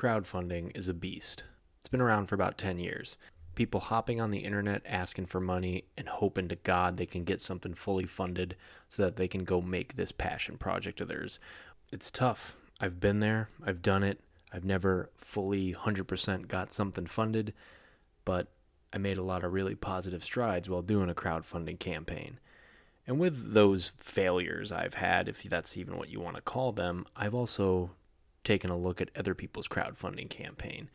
crowdfunding is a beast. It's been around for about 10 years. People hopping on the internet asking for money and hoping to God they can get something fully funded so that they can go make this passion project of theirs. It's tough. I've been there. I've done it. I've never fully 100% got something funded, but I made a lot of really positive strides while doing a crowdfunding campaign. And with those failures I've had, if that's even what you want to call them, I've also taken a look at other people's crowdfunding campaign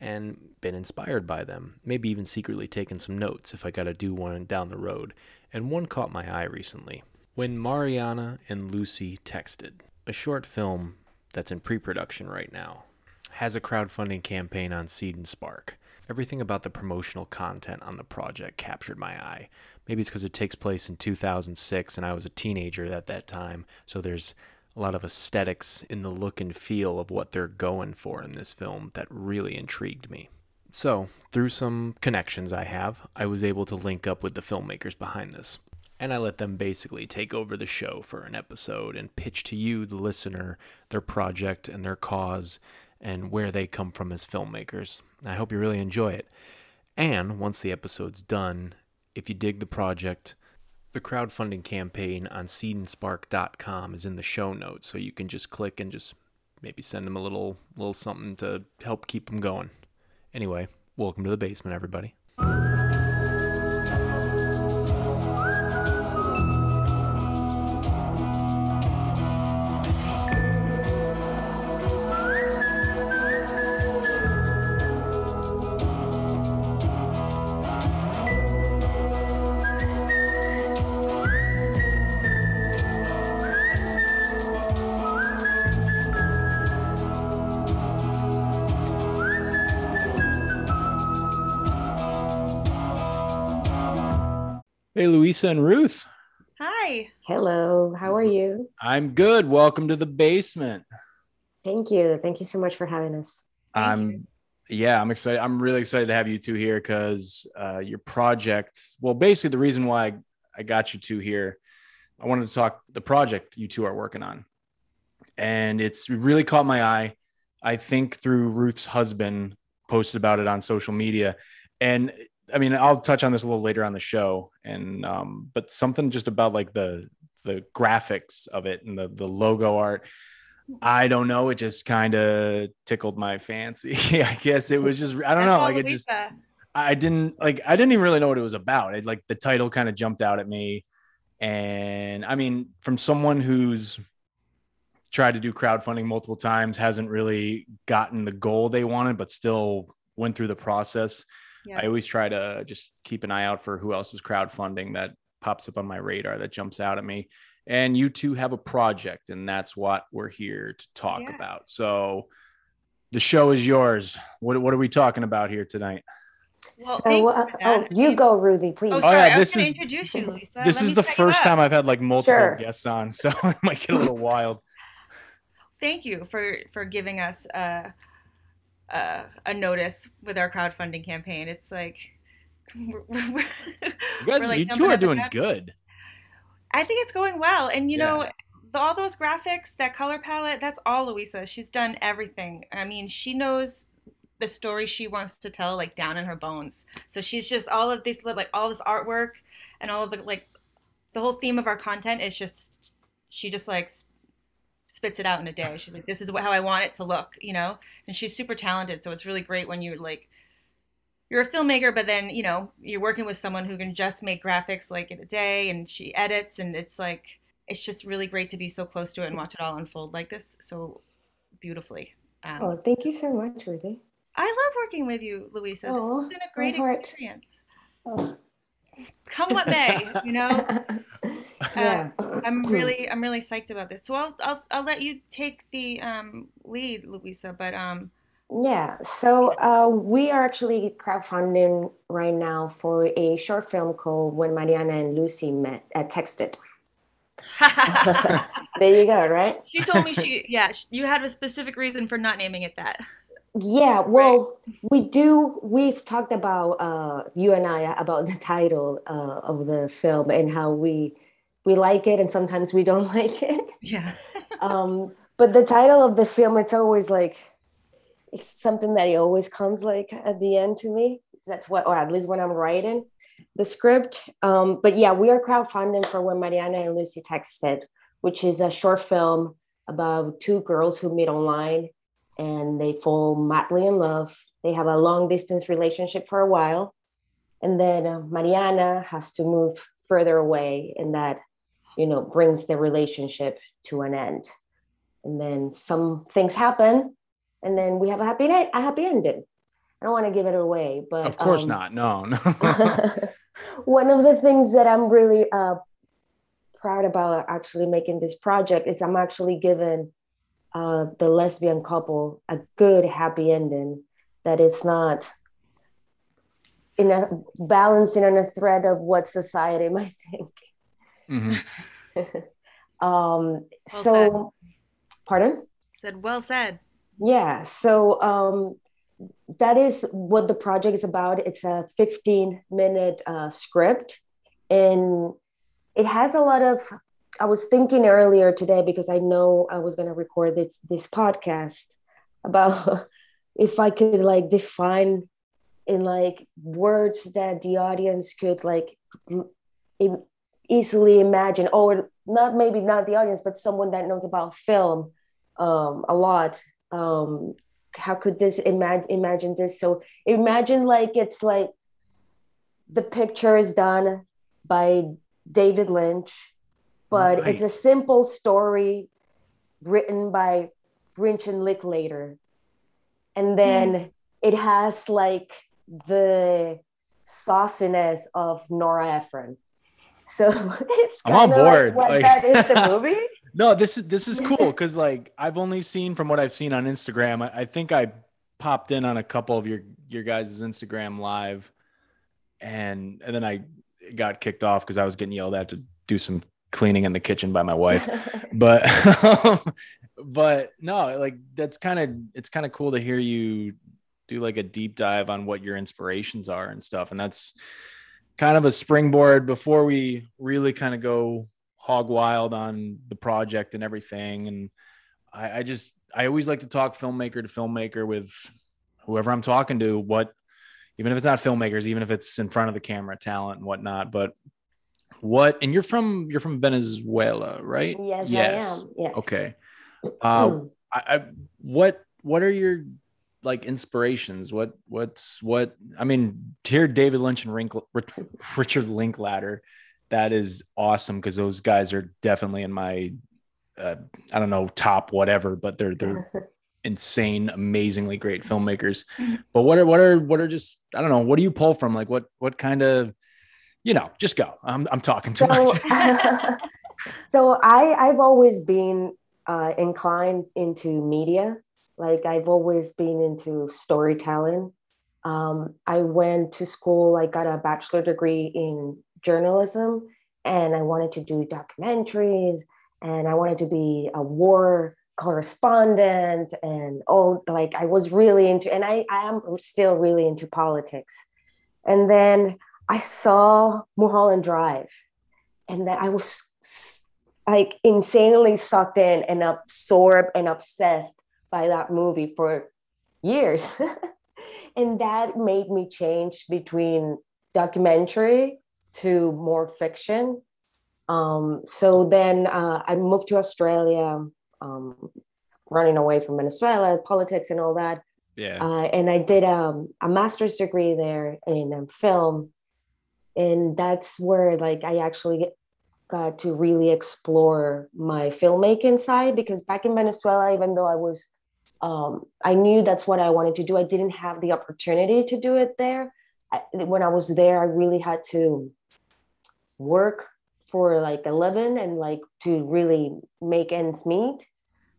and been inspired by them, maybe even secretly taken some notes if I got to do one down the road. And one caught my eye recently. When Mariana and Lucy Texted, a short film that's in pre-production right now, has a crowdfunding campaign on Seed and Spark. Everything about the promotional content on the project captured my eye. Maybe it's because it takes place in 2006 and I was a teenager at that time, so there's a lot of aesthetics in the look and feel of what they're going for in this film that really intrigued me. So, through some connections I have, I was able to link up with the filmmakers behind this. And I let them basically take over the show for an episode and pitch to you, the listener, their project and their cause and where they come from as filmmakers. I hope you really enjoy it. And once the episode's done, if you dig the project, the crowdfunding campaign on seedandspark.com is in the show notes, so you can just click and just maybe send them a little something to help keep them going. Anyway, welcome to the basement, everybody. Hey, Luisa and Ruth. Hi. Hello. How are you? I'm good. Welcome to the basement. Thank you. Thank you so much for having us. I'm excited. I'm really excited to have you two here because your project, well, basically the reason why I got you two here, I wanted to talk the project you two are working on. And it's really caught my eye. I think through Ruth's husband posted about it on social media. And I mean, I'll touch on this a little later on the show, and but something just about like the graphics of it and the logo art. I don't know. It just kind of tickled my fancy. I guess it was just I didn't even really know what it was about. It, like, the title kind of jumped out at me, and I mean, from someone who's tried to do crowdfunding multiple times, hasn't really gotten the goal they wanted, but still went through the process. Yeah. I always try to just keep an eye out for who else is crowdfunding that pops up on my radar that jumps out at me. And you two have a project, and that's what we're here to talk about. So the show is yours. What are we talking about here tonight? Well, you go, Ruby, please. Oh, sorry. I was going to introduce you, Luisa. This is the first time I've had like multiple guests on, so it might get a little wild. Thank you for giving us a notice with our crowdfunding campaign. It's like you guys, like, you two are doing good. I think it's going well, and you know all those graphics, that color palette, that's all Luisa. She's done everything. I mean, she knows the story she wants to tell, like, down in her bones. So she's just all of this, like, all this artwork and all of the, like, the whole theme of our content is just, she just likes spits it out in a day. She's like, this is how I want it to look, you know? And she's super talented. So it's really great when you're like, you're a filmmaker, but then, you know, you're working with someone who can just make graphics like in a day, and she edits, and it's like, it's just really great to be so close to it and watch it all unfold like this so beautifully. Oh, thank you so much, Ruthie. I love working with you, Luisa. Oh, this has been a great experience. Oh. Come what may, you know? Yeah. I'm really psyched about this. So I'll let you take the lead, Luisa. But we are actually crowdfunding right now for a short film called When Mariana and Lucy Texted. There you go, right? She told me you had a specific reason for not naming it that. Yeah, well, we've talked about, you and I, about the title of the film and how we like it and sometimes we don't like it. Yeah. But the title of the film, it's always like, it's something that it always comes like at the end to me. That's what, or at least when I'm writing the script. But yeah, we are crowdfunding for When Mariana and Lucy Texted, which is a short film about two girls who meet online and they fall madly in love. They have a long distance relationship for a while. And then Mariana has to move further away, and that, you know, brings the relationship to an end. And then some things happen, and then we have a happy ending. I don't want to give it away, but of course not. No. One of the things that I'm really proud about actually making this project is I'm actually giving the lesbian couple a good happy ending that is not in a balancing on a thread of what society might think. Mm-hmm. Pardon? Said well said. Yeah. So that is what the project is about. It's a 15-minute script, and it has a lot of. I was thinking earlier today, because I know I was going to record this podcast, about if I could like define in like words that the audience could like easily imagine, or not the audience, but someone that knows about film a lot. How could this imagine this? So imagine like it's like the picture is done by David Lynch, but right. It's a simple story written by Richard Linklater, and then it has like the sauciness of Nora Ephron. So it's kind of like that is the movie. No, this is cool, because like I've only seen from what I've seen on Instagram. I think I popped in on a couple of your guys' Instagram live, and then I got kicked off because I was getting yelled at to do some cleaning in the kitchen by my wife. But no, like that's it's kind of cool to hear you do like a deep dive on what your inspirations are and stuff, and that's kind of a springboard before we really kind of go hog wild on the project and everything. And I always like to talk filmmaker to filmmaker with whoever I'm talking to, even if it's not filmmakers, even if it's in front of the camera talent and whatnot, and you're from Venezuela, right? Yes. I am. Yes. Okay. What are your like inspirations? Hear David Lynch and Richard Linklater. That is awesome, because those guys are definitely in my I don't know, top whatever, but they're insane, amazingly great filmmakers. But what are just, I don't know, what do you pull from? Like what kind of, you know, just go. I'm talking too much. So I've always been inclined into media. Like I've always been into storytelling. I went to school, I got a bachelor degree in journalism, and I wanted to do documentaries, and I wanted to be a war correspondent, and I was really into, and I am still really into politics. And then I saw Mulholland Drive, and then I was like insanely sucked in and absorbed and obsessed by that movie for years. And that made me change between documentary to more fiction. So then I moved to Australia, running away from Venezuela, politics and all that. Yeah. And I did a master's degree there in film. And that's where I actually got to really explore my filmmaking side, because back in Venezuela, even though I was I knew that's what I wanted to do, I didn't have the opportunity to do it there. When I was there, I really had to work for a living and to really make ends meet.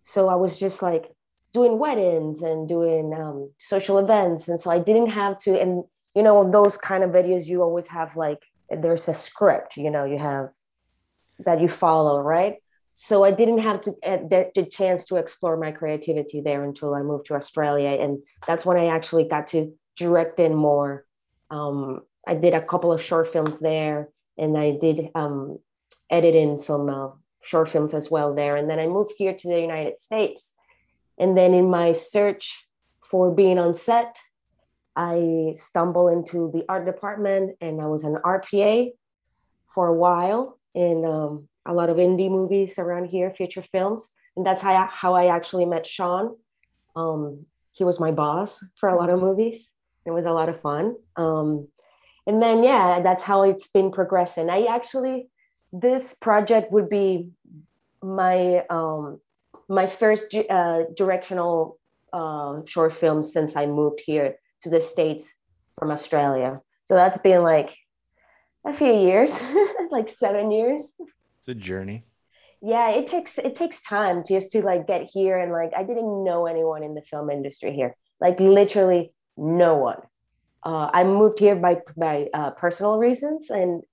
So I was just doing weddings and doing social events. And so I didn't have to, and you know, those kind of videos, you always have there's a script, you know, you have that you follow, right? So I didn't have the chance to explore my creativity there until I moved to Australia. And that's when I actually got to direct in more. I did a couple of short films there, and I did edit in some short films as well there. And then I moved here to the United States. And then in my search for being on set. I stumbled into the art department and I was an RPA for a while in a lot of indie movies around here, feature films. And that's how I actually met Sean. He was my boss for a lot of movies. It was a lot of fun. And then, yeah, that's how it's been progressing. I actually, this project would be my my first directional short film since I moved here to the States from Australia. So that's been like a few years, like 7 years. It's a journey. Yeah, it takes time just to like get here. And like, I didn't know anyone in the film industry here, like literally no one. I moved here by personal reasons. And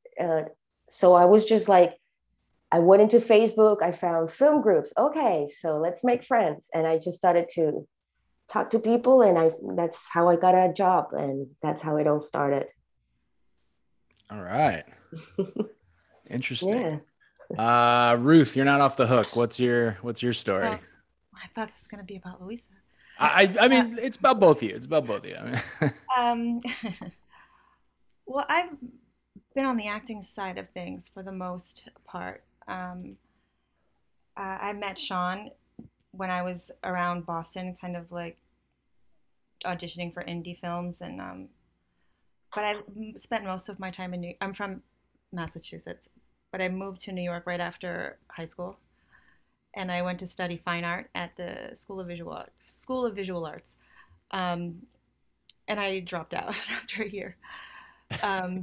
so I was just like, I went into Facebook, I found film groups. Okay, so let's make friends. And I just started to talk to people, and that's how I got a job, and that's how it all started. All right. Interesting. Yeah. Ruth, you're not off the hook. What's your story? Well, I thought this was going to be about Luisa. I mean, it's about both of you. I mean. Well, I've been on the acting side of things for the most part. I met Sean when I was around Boston, kind of like auditioning for indie films, and but I spent most of my time in I'm from Massachusetts, but I moved to New York right after high school, and I went to study fine art at the School of Visual Arts, and I dropped out after a year. I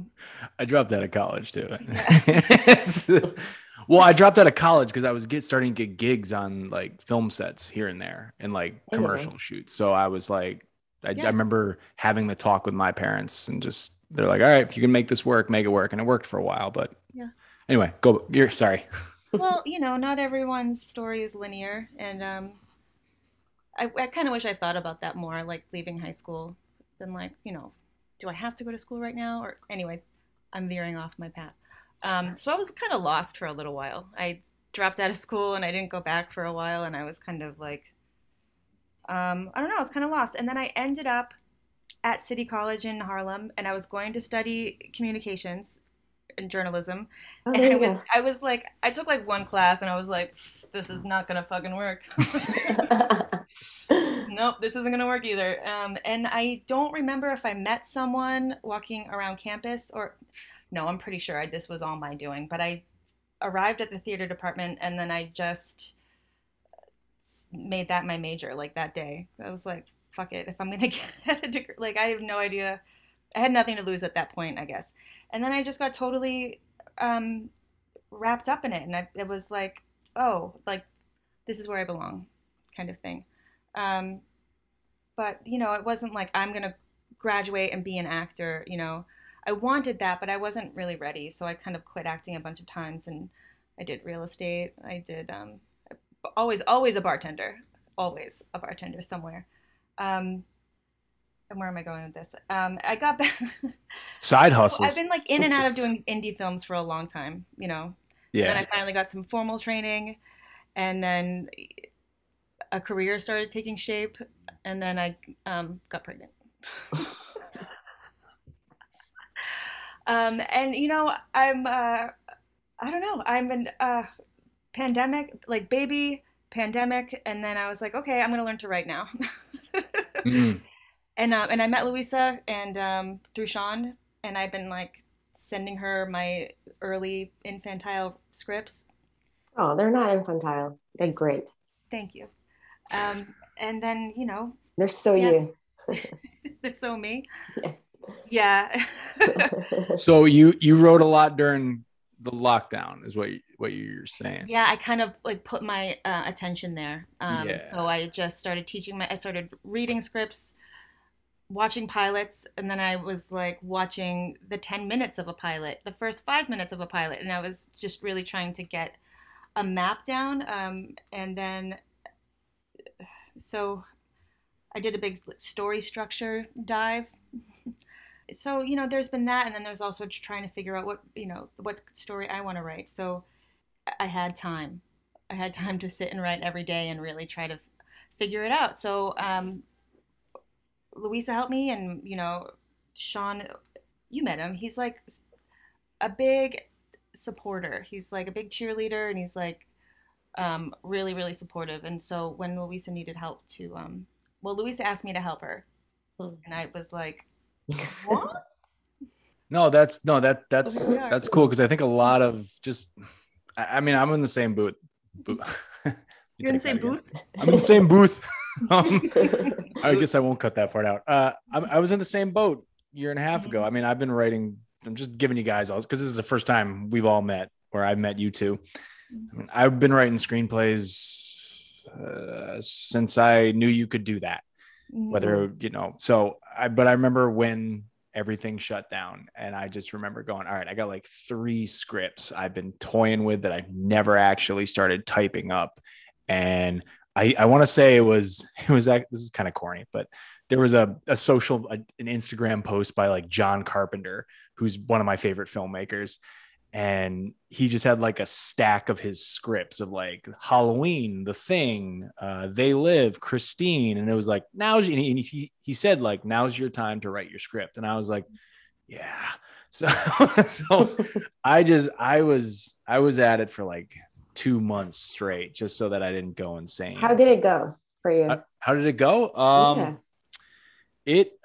dropped out of college too. Yeah. Well, I dropped out of college because I was starting to get gigs on like film sets here and there and like commercial shoots. So I was like, I remember having the talk with my parents, and just they're like, all right, if you can make this work, make it work. And it worked for a while. But anyway, go. You're sorry. Well, not everyone's story is linear. And I kind of wish I thought about that more, like leaving high school, than like, do I have to go to school right now? Or anyway, I'm veering off my path. So I was kind of lost for a little while. I dropped out of school and I didn't go back for a while. And I was kind of like, I don't know, I was kind of lost. And then I ended up at City College in Harlem, and I was going to study communications and journalism. Oh, and I was like, I took like one class and I was like, this is not going to fucking work. Nope, this isn't going to work either. And I don't remember if I met someone walking around campus or... No, I'm pretty sure this was all my doing. But I arrived at the theater department, and then I just made that my major, like, that day. I was like, fuck it. If I'm going to get a degree, like, I have no idea. I had nothing to lose at that point, I guess. And then I just got totally wrapped up in it. And it was like, oh, like, this is where I belong, kind of thing. But, it wasn't like I'm going to graduate and be an actor, I wanted that, but I wasn't really ready. So I kind of quit acting a bunch of times, and I did real estate. I did always a bartender, somewhere. And where am I going with this? I got back. Side hustles. I've been like in and out of doing indie films for a long time, Yeah. And then I finally got some formal training, and then a career started taking shape, and then I got pregnant. And I'm in pandemic, like baby pandemic. And then I was like, okay, I'm going to learn to write now. Mm. And I met Luisa and, through Sean, and I've been like sending her my early infantile scripts. Oh, they're not infantile. They're great. Thank you. And then, they're so you. They're so me. Yeah. Yeah. So you wrote a lot during the lockdown is what you're saying. Yeah, I kind of like put my attention there. So I just started I started reading scripts, watching pilots, and then I was like watching the 10 minutes of a pilot, the first 5 minutes of a pilot, and I was just really trying to get a map down. And then so I did a big story structure dive. So, there's been that, and then there's also trying to figure out what story I want to write. So I had time. To sit and write every day and really try to figure it out. So Luisa helped me, and, you know, Sean, you met him. He's like a big supporter. He's like a big cheerleader, and he's like really, really supportive. And so when Luisa needed help to, well, Luisa asked me to help her, and I was like, what? That's cool, because I think a lot of just, I mean, I'm in the same booth. You're in the same booth? I'm in the same booth. I guess I won't cut that part out. I was in the same boat a year and a half ago. I mean, I've been writing, I'm just giving you guys all this, because this is the first time we've all met, or I've met you two. I mean, I've been writing screenplays since I knew you could do that. Whether, you know, so I remember when everything shut down, and I just remember going, all right, I got like 3 scripts I've been toying with that I've never actually started typing up. And I want to say it was this is kind of corny, but there was an Instagram post by like John Carpenter, who's one of my favorite filmmakers. And he just had like a stack of his scripts of like Halloween, The Thing, They Live, Christine. And it was like, he said like, now's your time to write your script. And I was like, yeah. So I was at it for like 2 months straight, just so that I didn't go insane. How did it go for you? How did it go?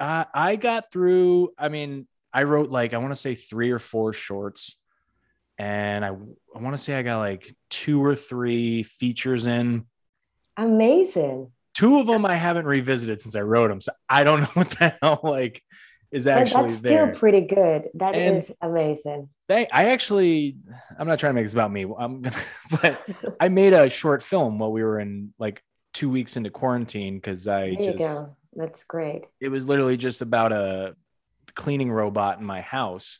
I got through, I mean, I wrote like, I want to say 3 or 4 shorts. And I want to say I got like 2 or 3 features in. Amazing. 2 of them I haven't revisited since I wrote them, so I don't know what the hell like is actually there. That's still pretty good. That is amazing. I'm not trying to make this about me. But I made a short film while we were in like 2 weeks into quarantine, because there you go. That's great. It was literally just about a cleaning robot in my house,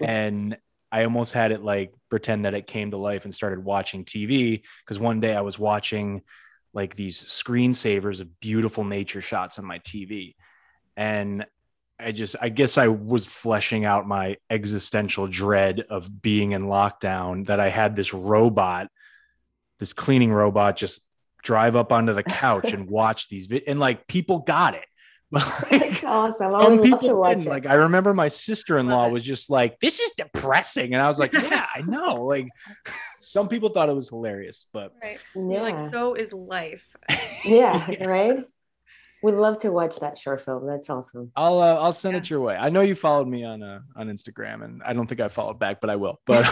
and I almost had it like pretend that it came to life and started watching TV, because one day I was watching like these screensavers of beautiful nature shots on my TV. And I guess I was fleshing out my existential dread of being in lockdown, that I had this robot, this cleaning robot, just drive up onto the couch and watch these and like people got it. It's awesome. I would love to watch it. Like, I remember my sister-in-law was just like, this is depressing. And I was like, yeah, I know. Like, some people thought it was hilarious, but right. Yeah. Like, so is life. Yeah, yeah, right. We'd love to watch that short film. That's awesome. I'll send it your way. I know you followed me on Instagram, and I don't think I followed back, but I will. But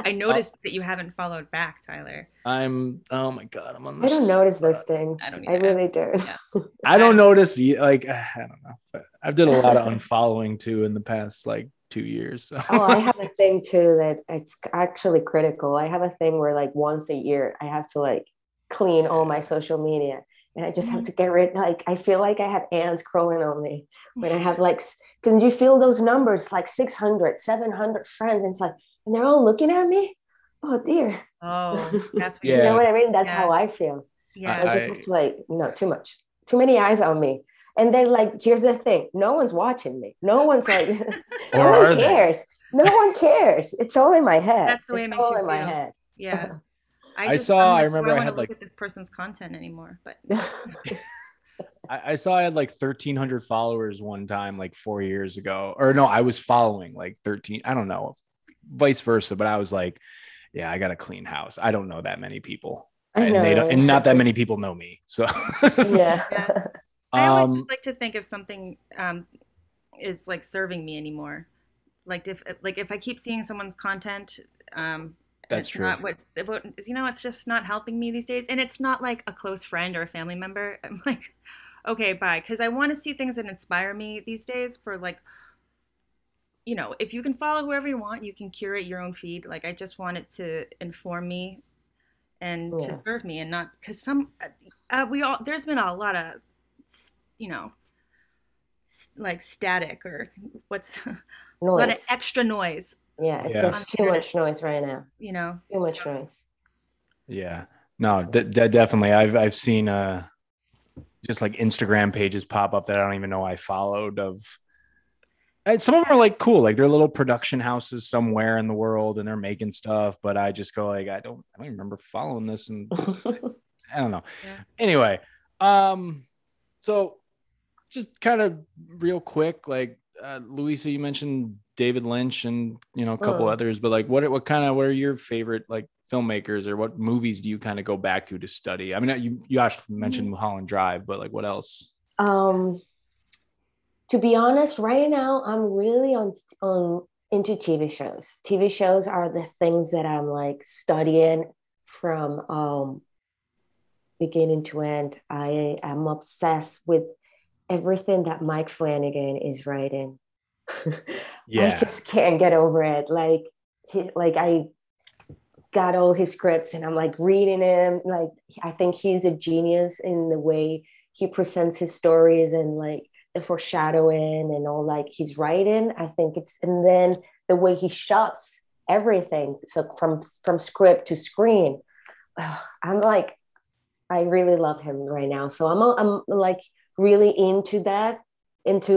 I noticed that you haven't followed back, Tyler. Oh my God, I'm on this. I don't notice those things. I really do. Yeah. I don't notice, like, I don't know. But I've done a lot of unfollowing too in the past like 2 years. So. Oh, I have a thing too that it's actually critical. I have a thing where like once a year I have to like clean all my social media, and I just have to get rid. Like, I feel like I have ants crawling on me when I have like, because you feel those numbers like 600, 700 friends, and it's like, and they're all looking at me. Oh dear. Oh, that's you know what I mean? That's how I feel. Yeah. So I just have to like, no, too much. Too many eyes on me. And then like, here's the thing. No one's watching me. No one's like, no one cares. No one cares. It's all in my head. That's the way it makes you feel. It's all in my head. Yeah. I remember I had like, look at this person's content anymore, but I saw I had like 1,300 followers one time, like 4 years ago, or no, I was following like 13. I don't know. Vice versa, but I was like, yeah, I got a clean house. I don't know that many people, and not that many people know me. So yeah. I always just like to think if something is like serving me anymore, like if I keep seeing someone's content, that's true. Not it's just not helping me these days, and it's not like a close friend or a family member. I'm like, okay, bye, because I want to see things that inspire me these days for like. You know, if you can follow whoever you want, you can curate your own feed. Like, I just want it to inform me and to serve me, and not because there's been a lot of, you know, like static or a lot of extra noise. Yeah, there's too much noise right now. You know, too much noise. Yeah, no, definitely. I've seen just like Instagram pages pop up that I don't even know I followed of. And some of them are like cool, like they're little production houses somewhere in the world, and they're making stuff. But I just go like, I don't remember following this, and I don't know. Yeah. Anyway, so just kind of real quick, like Luisa, you mentioned David Lynch and, you know, a couple others, but like what are your favorite like filmmakers, or what movies do you kind of go back to study? I mean, you actually mentioned Mulholland Drive, but like what else? To be honest, right now I'm really into TV shows. TV shows are the things that I'm like studying from beginning to end. I am obsessed with everything that Mike Flanagan is writing. Yeah. I just can't get over it. Like I got all his scripts and I'm like reading him. Like, I think he's a genius in the way he presents his stories and like the foreshadowing and all, like his writing. I think it's, and then the way he shots everything. So from script to screen, I'm like, I really love him right now. So I'm like really into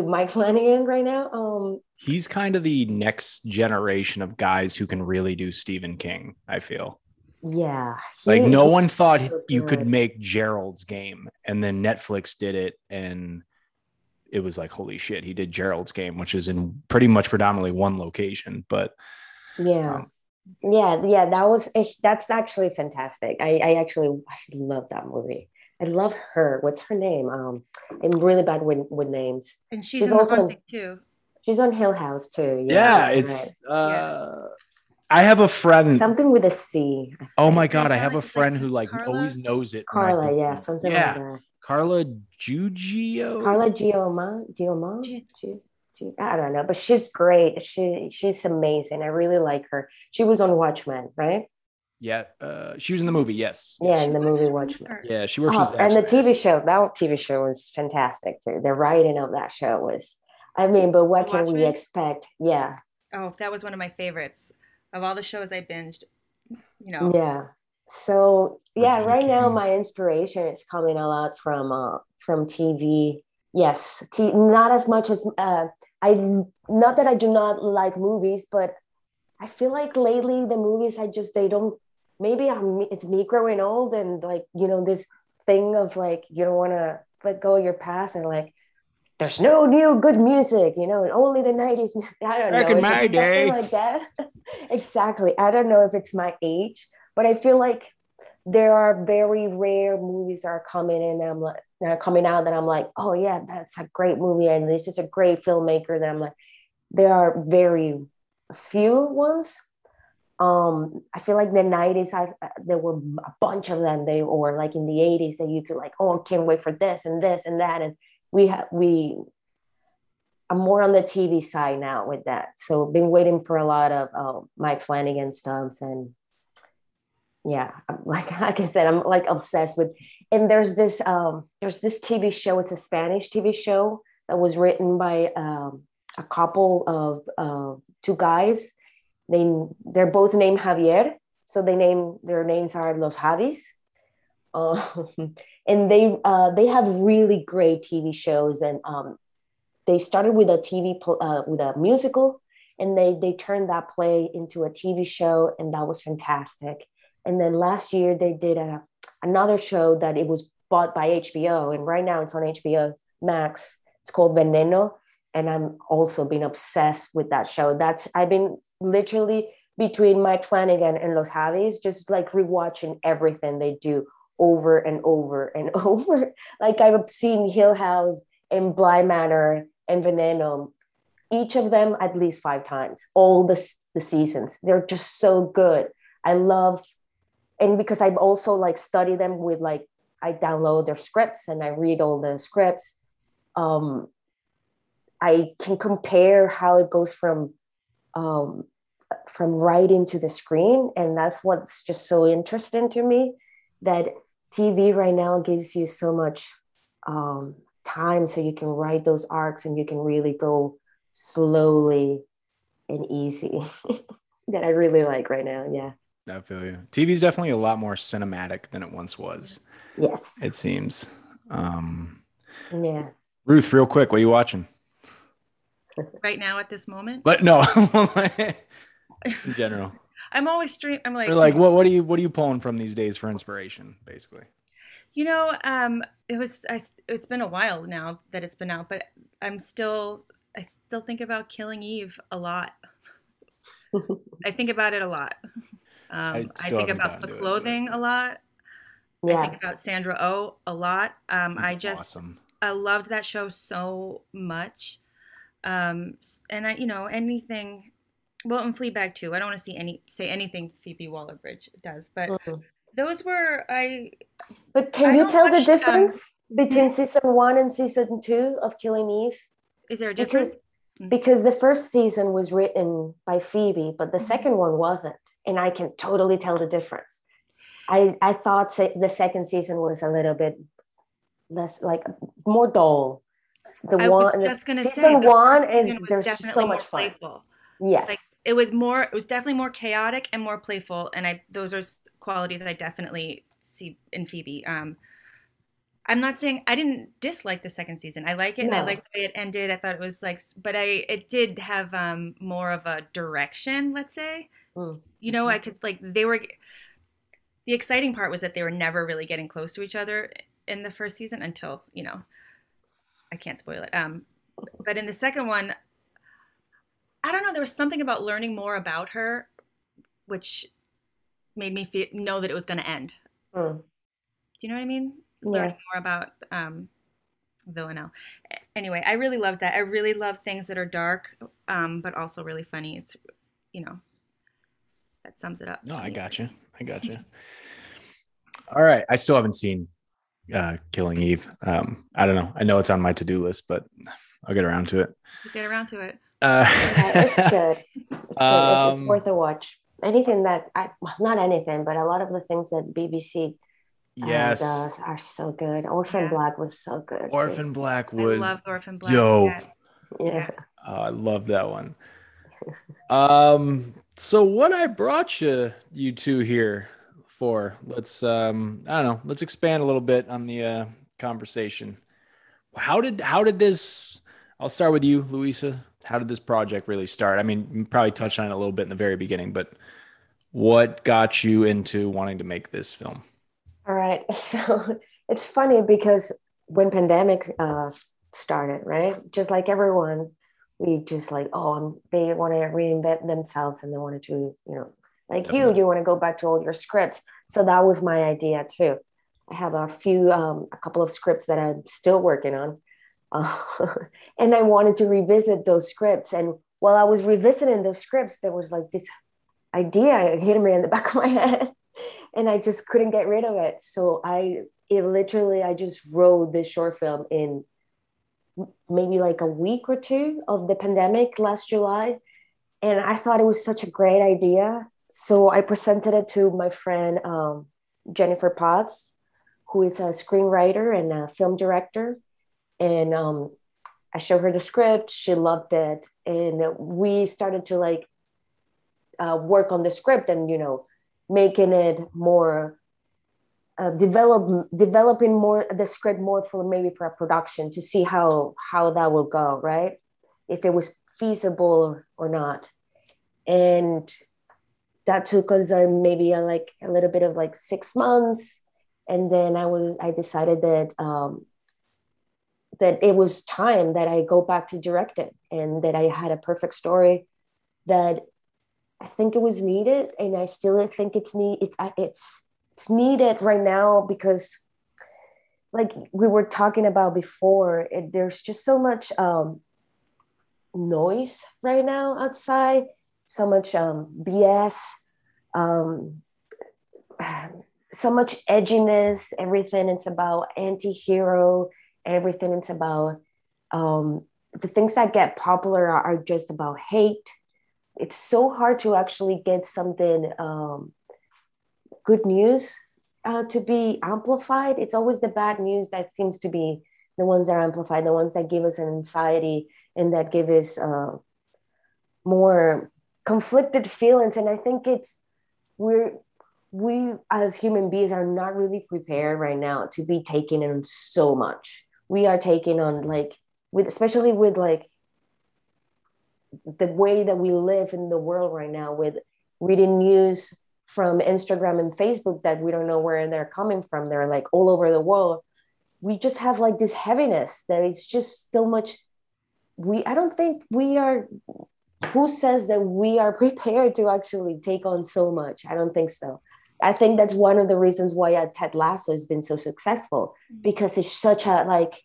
Mike Flanagan right now. He's kind of the next generation of guys who can really do Stephen King, I feel. Yeah. Like no one thought you could make Gerald's Game, and then Netflix did it, and it was like, holy shit, he did Gerald's Game, which is in pretty much predominantly one location, but yeah. Yeah, that's actually fantastic. I love that movie. I love her. What's her name? I'm really bad with names. And she's also too. She's on Hill House too. Yeah, it's right. I have a friend. Something with a C. Oh my God, I have a friend who like Carla? Always knows it. Carla, yeah, something like that. Carla Giugio. Carla Gioma. I don't know, but she's great. She's amazing. I really like her. She was on Watchmen, right? Yeah, she was in the movie. Yes. Yeah, in the movie Watchmen. Yeah, she works. Oh, and the TV show. That TV show was fantastic too. The writing of that show was. I mean, but what can we expect? Yeah. Oh, that was one of my favorites of all the shows I binged. You know. Yeah. So yeah, right now my inspiration is coming a lot from TV. Yes, not as much as not that I do not like movies, but I feel like lately the movies, they don't, maybe it's me growing old and like, you know, this thing of like, you don't want to let go of your past and like, there's no new good music, you know, and only the 90s. I don't know. Back in my day. Like that. Exactly. I don't know if it's my age, but I feel like there are very rare movies that are coming in and coming out that I'm like, oh yeah, that's a great movie. And this is a great filmmaker that I'm like, there are very few ones. I feel like the 90s, there were a bunch of them. They were like in the 80s that you could like, oh, I can't wait for this and this and that. And I'm more on the TV side now with that. So been waiting for a lot of Mike Flanagan stumps, and yeah, like I said, I'm like obsessed with. And there's this TV show. It's a Spanish TV show that was written by a couple of two guys. They're both named Javier, so their names are Los Javis. And they have really great TV shows, and they started with a with a musical, and they turned that play into a TV show, and that was fantastic. And then last year they did another show that it was bought by HBO, and right now it's on HBO Max. It's called Veneno, and I'm also been obsessed with that show. I've been literally between Mike Flanagan and Los Javis, just like rewatching everything they do over and over and over. Like I've seen Hill House and Bly Manor and Veneno, each of them at least 5 times, all the seasons. They're just so good. I love. And because I've also like studied them with like, I download their scripts and I read all the scripts. I can compare how it goes from writing to the screen. And that's what's just so interesting to me, that TV right now gives you so much time, so you can write those arcs and you can really go slowly and easy. That I really like right now. Yeah. I feel you. TV is definitely a lot more cinematic than it once was. Yes. It seems. Yeah. Ruth, real quick, what are you watching? Right now at this moment? But no. In general. I'm always I'm like, what are you pulling from these days for inspiration, basically? You know, it's been a while now that it's been out, but I still think about Killing Eve a lot. I think about it a lot. I think about the clothing a lot. Yeah. I think about Sandra Oh a lot. I loved that show so much. And I, you know, anything. Well, in Fleabag too. I don't want to say anything Phoebe Waller-Bridge does, but those were But can you tell the difference between season 1 and season 2 of Killing Eve? Is there a difference? Because the first season was written by Phoebe, but the second one wasn't, and I can totally tell the difference. I thought the second season was a little bit less, like, more dull. Season one is so much fun. Playful. Yes, like, it was definitely more chaotic and more playful, and those are qualities I definitely see in Phoebe. I'm not saying I didn't dislike the second season. I like it, and I like the way it ended. I thought it was it did have more of a direction, let's say. Mm. You know, I could the exciting part was that they were never really getting close to each other in the first season until, you know, I can't spoil it. But in the second one, I don't know, there was something about learning more about her, which made me know that it was going to end. Mm. Do you know what I mean? Learning more about Villanelle. Anyway, I really love that. I really love things that are dark, but also really funny. It's, you know, that sums it up. No, I gotcha. All right. I still haven't seen Killing Eve. I don't know. I know it's on my to-do list, but I'll get around to it. Yeah, it's good. It's worth a watch. But a lot of the things that BBC does are so good. Orphan Black was so good. I loved Orphan Black. Dope. Yeah. I love that one. So what I brought you two here for, let's expand a little bit on the conversation. How did this, I'll start with you, Luisa. How did this project really start? I mean, you probably touched on it a little bit in the very beginning, but what got you into wanting to make this film? All right. So it's funny because when pandemic started, right? Just like everyone, we just they want to reinvent themselves, and they wanted to, you know, you want to go back to all your scripts. So that was my idea too. I have a couple of scripts that I'm still working on. And I wanted to revisit those scripts. And while I was revisiting those scripts, there was this idea hitting me in the back of my head, and I just couldn't get rid of it. So I just wrote this short film in maybe a week or two of the pandemic last July. And I thought it was such a great idea. So I presented it to my friend, Jennifer Potts, who is a screenwriter and a film director. And I showed her the script. She loved it. And we started to work on the script and, you know, making it more, developing more the script more for a production to see how that will go, right? If it was feasible or not. And that took us a little bit of 6 months. And then I decided that it was time that I go back to directing, and that I had a perfect story that I think it was needed. And I still think it's needed right now, because like we were talking about before, there's just so much noise right now outside, so much BS, so much edginess, everything it's about anti-hero. Everything it's about, the things that get popular are just about hate. It's so hard to actually get something, good news to be amplified. It's always the bad news that seems to be the ones that are amplified, the ones that give us an anxiety and that give us more conflicted feelings. And I think we as human beings are not really prepared right now to be taking on so much. We are taking on especially with the way that we live in the world right now, with reading news from Instagram and Facebook that we don't know where they're coming from. They're like all over the world. We just have like this heaviness that it's just so much. I don't think we are, who says that we are prepared to actually take on so much? I don't think so. I think that's one of the reasons why Ted Lasso has been so successful, because it's such a, like,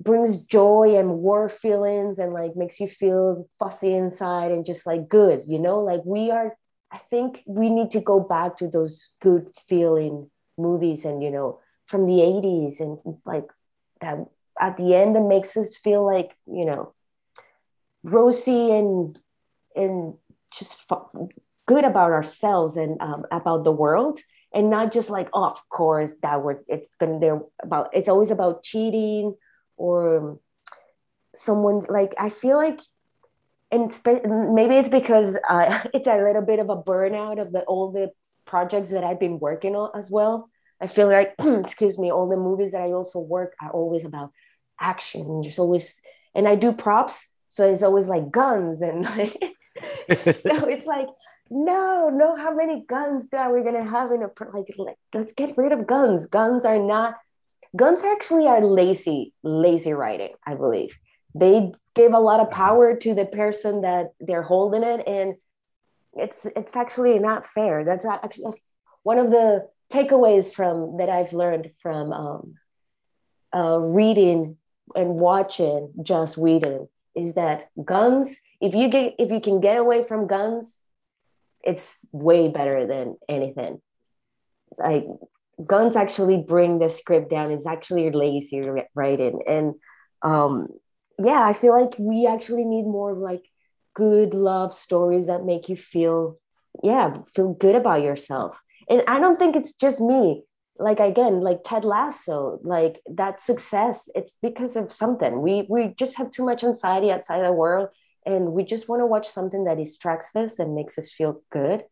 brings joy and war feelings and like makes you feel fussy inside and just like good, you know, like we are, I think we need to go back to those good feeling movies and, you know, from the 80s and like that at the end that makes us feel like, you know, rosy and just good about ourselves and about the world, and not just like, oh, of course that it's always about cheating or someone like, I feel like, and maybe it's because it's a little bit of a burnout of all the projects that I've been working on as well. I feel like, excuse me, all the movies that I also work are always about action. There's always, and I do props, so it's always like guns and like, so it's like, no, how many guns are we gonna have in a, like let's get rid of guns. Guns actually are lazy writing, I believe. They give a lot of power to the person that they're holding it, and it's actually not fair. That's not actually one of the takeaways from that I've learned from reading and watching Joss Whedon, is that guns, if you can get away from guns, it's way better than anything. Like, guns actually bring the script down. It's actually lazy writing. And yeah, I feel like we actually need more like good love stories that make you feel good about yourself. And I don't think it's just me. Like, again, like Ted Lasso, like that success, it's because of something. We just have too much anxiety outside the world, and we just want to watch something that distracts us and makes us feel good.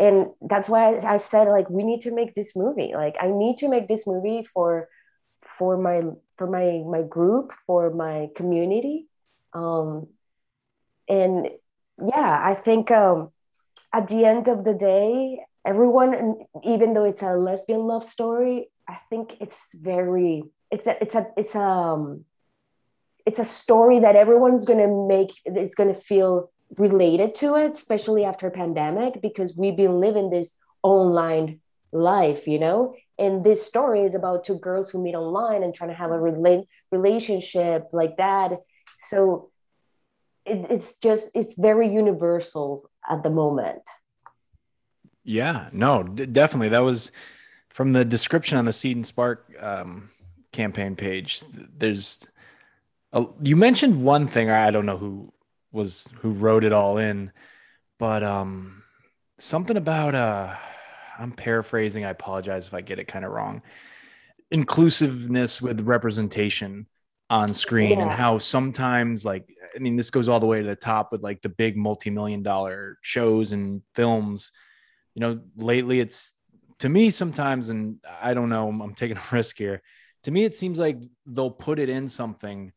And that's why I said, like, we need to make this movie. Like, I need to make this movie for my group, for my community. And yeah, I think at the end of the day, everyone, even though it's a lesbian love story, I think it's a story that everyone's gonna feel related to it, especially after pandemic, because we've been living this online life, you know? And this story is about two girls who meet online and trying to have a relationship like that. So it's very universal at the moment. Yeah, no, definitely. That was from the description on the Seed and Spark campaign page. You mentioned one thing. I don't know who wrote it all in, but something about I'm paraphrasing, I apologize if I get it kind of wrong, inclusiveness with representation on screen. Yeah. And how sometimes, like, I mean, this goes all the way to the top with like the big multi-million-dollar shows and films, you know, lately it's, to me sometimes, and I don't know, I'm taking a risk here, to me it seems like they'll put it in something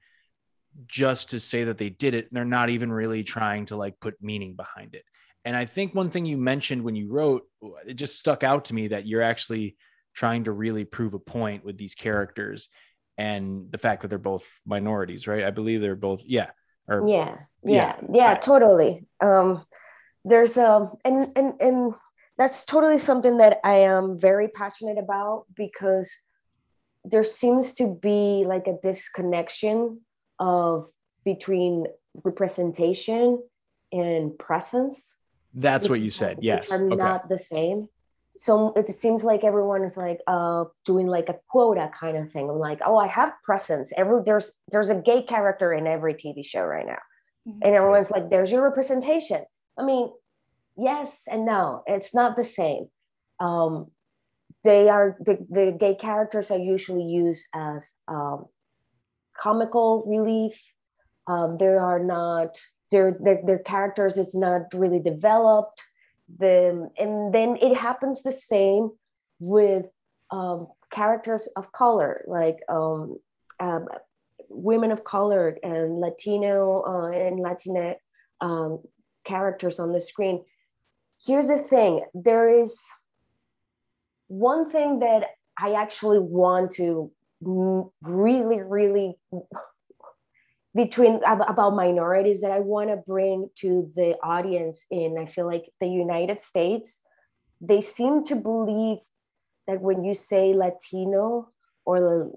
just to say that they did it, and they're not even really trying to like put meaning behind it. And I think one thing you mentioned when you wrote, it just stuck out to me, that you're actually trying to really prove a point with these characters and the fact that they're both minorities, right? I believe they're both, yeah. Or, yeah, right. Totally. There's and that's totally something that I am very passionate about, because there seems to be like a disconnection of between representation and presence. That's what you said. Yes. Which are not the same. So it seems like everyone is like doing like a quota kind of thing. I'm like, oh, I have presence. There's a gay character in every TV show right now. Mm-hmm. And everyone's like, there's your representation. I mean, yes and no, it's not the same. They are the gay characters are usually used as comical relief. Their characters is not really developed. And then it happens the same with characters of color, like women of color and Latino and Latinx characters on the screen. here's the thing. There is one thing that I actually want to really, really about minorities that I want to bring to the audience in. I feel like the United States, they seem to believe that when you say Latino or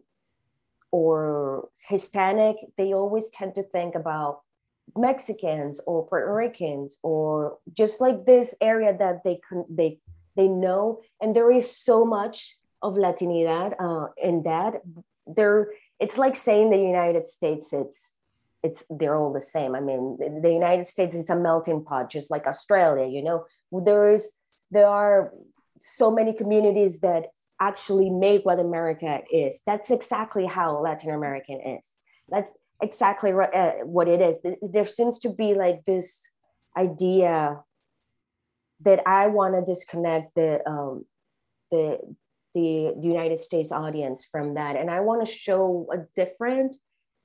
Hispanic, they always tend to think about Mexicans or Puerto Ricans or just like this area that they know. And there is so much of Latinidad in that. It's like saying the United States, they're all the same. I mean, the United States is a melting pot, just like Australia, you know. There are so many communities that actually make what America is. That's exactly how Latin American is. That's exactly what it is. There seems to be like this idea that I want to disconnect the United States audience from that. And I want to show a different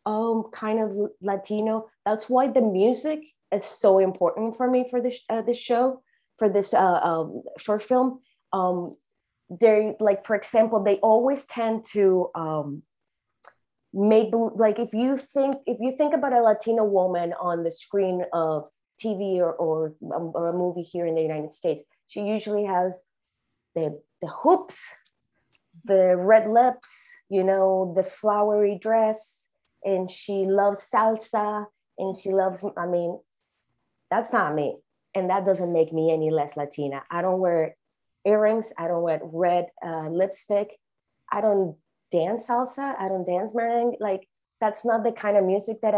kind of Latino. That's why the music is so important for me for this show, for this short film. They like, for example, they always tend to make, like, if you think about a Latina woman on the screen of TV or a movie here in the United States, she usually has the hoops, the red lips, you know, the flowery dress, and she loves salsa, and she loves, I mean, that's not me. And that doesn't make me any less Latina. I don't wear earrings. I don't wear red lipstick. I don't dance salsa. I don't dance merengue. Like, that's not the kind of music that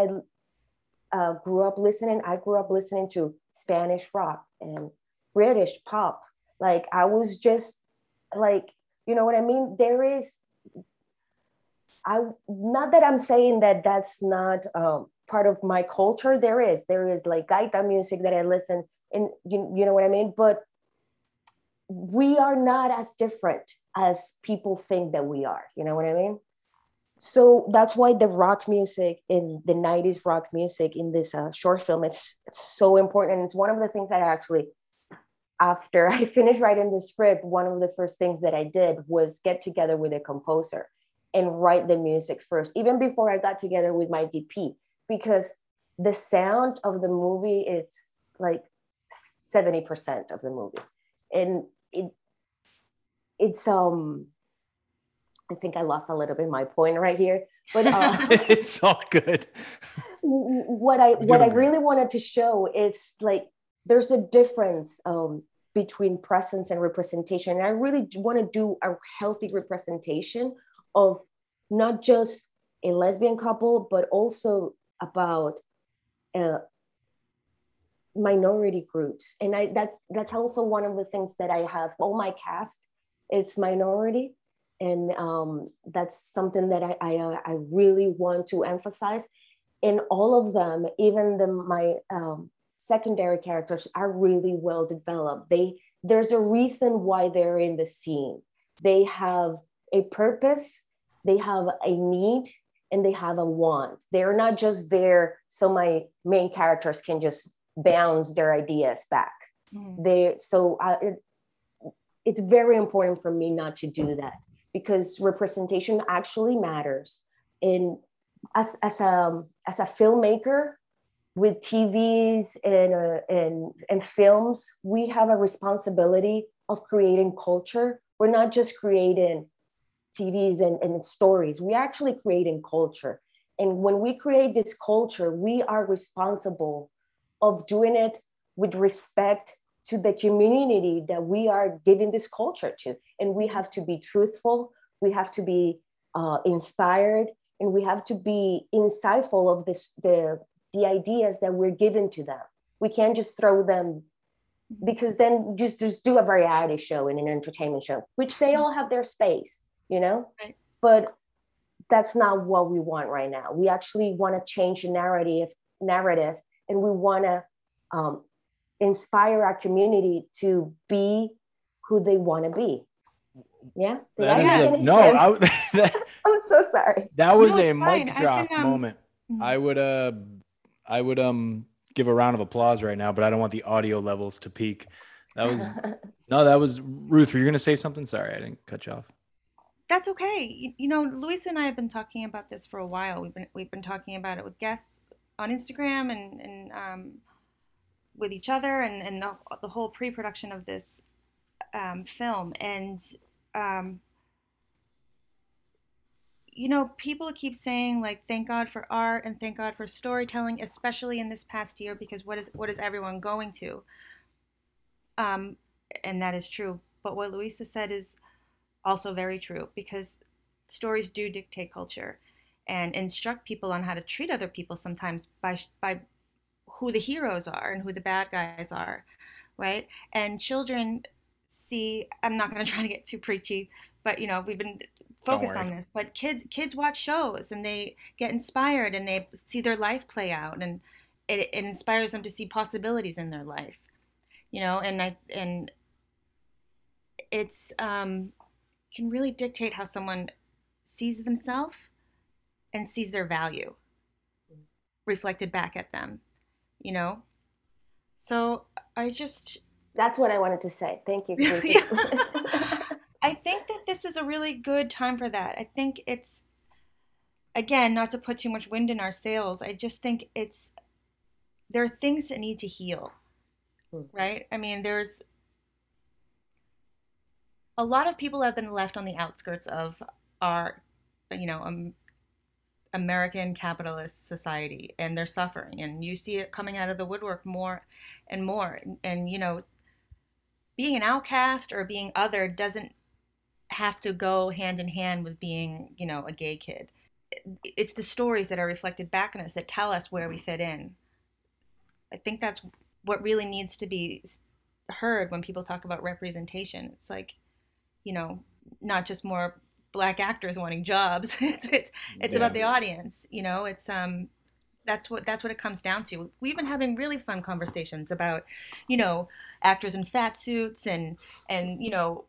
I grew up listening. I grew up listening to Spanish rock and British pop. Like, I was just like, you know what I mean? There is, not that I'm saying that that's not part of my culture. There is like gaita music that I listen, and you know what I mean? But we are not as different as people think that we are, you know what I mean? So that's why the rock music in the 90s rock music in this short film, it's so important. And it's one of the things that I actually, after I finished writing the script, one of the first things that I did was get together with a composer and write the music first, even before I got together with my DP, because the sound of the movie, it's like 70% of the movie. And it's I think I lost a little bit my point right here, but it's all good. What I really wanted to show, it's like, there's a difference between presence and representation. And I really want to do a healthy representation of not just a lesbian couple, but also about minority groups. And that's also one of the things that I have, all my cast, it's minority. And that's something that I really want to emphasize. In all of them, even my secondary characters are really well developed. There's a reason why they're in the scene. They have a purpose, they have a need, and they have a want. They're not just there so my main characters can just bounce their ideas back. Mm. It's very important for me not to do that, because representation actually matters. And as a filmmaker, with TVs and films, we have a responsibility of creating culture. We're not just creating TVs and stories, we're actually creating culture. And when we create this culture, we are responsible of doing it with respect to the community that we are giving this culture to. And we have to be truthful, we have to be inspired, and we have to be insightful of the ideas that we're given to them. We can't just throw them, because then just do a variety show and an entertainment show, which they all have their space, you know? Right. But that's not what we want right now. We actually want to change the narrative, and we want to inspire our community to be who they want to be. Yeah? I'm so sorry. That was a mic drop moment. I would give a round of applause right now, but I don't want the audio levels to peak. That was Ruth. Were you going to say something? Sorry, I didn't cut you off. That's okay. You know, Luisa and I have been talking about this for a while. We've been talking about it with guests on Instagram and with each other and the whole pre-production of this film. And, you know, people keep saying, like, thank God for art and thank God for storytelling, especially in this past year, because what is everyone going to? And that is true. But what Luisa said is also very true, because stories do dictate culture and instruct people on how to treat other people sometimes by who the heroes are and who the bad guys are, right? And children see, I'm not going to try to get too preachy, but, you know, we've been focused on this, but kids watch shows and they get inspired and they see their life play out, and it inspires them to see possibilities in their life. You know, and it's can really dictate how someone sees themselves and sees their value reflected back at them, you know? So that's what I wanted to say. Thank you. I think that this is a really good time for that. I think it's, again, not to put too much wind in our sails, I just think there are things that need to heal. Right? I mean, there's a lot of people have been left on the outskirts of our, you know, American capitalist society, and they're suffering. And you see it coming out of the woodwork more and more. And, you know, being an outcast or being other doesn't have to go hand in hand with being, you know, a gay kid. It's the stories that are reflected back on us that tell us where we fit in. I think that's what really needs to be heard when people talk about representation. It's like, you know, not just more Black actors wanting jobs. It's about the audience. You know, it's that's what it comes down to. We've been having really fun conversations about, you know, actors in fat suits and you know,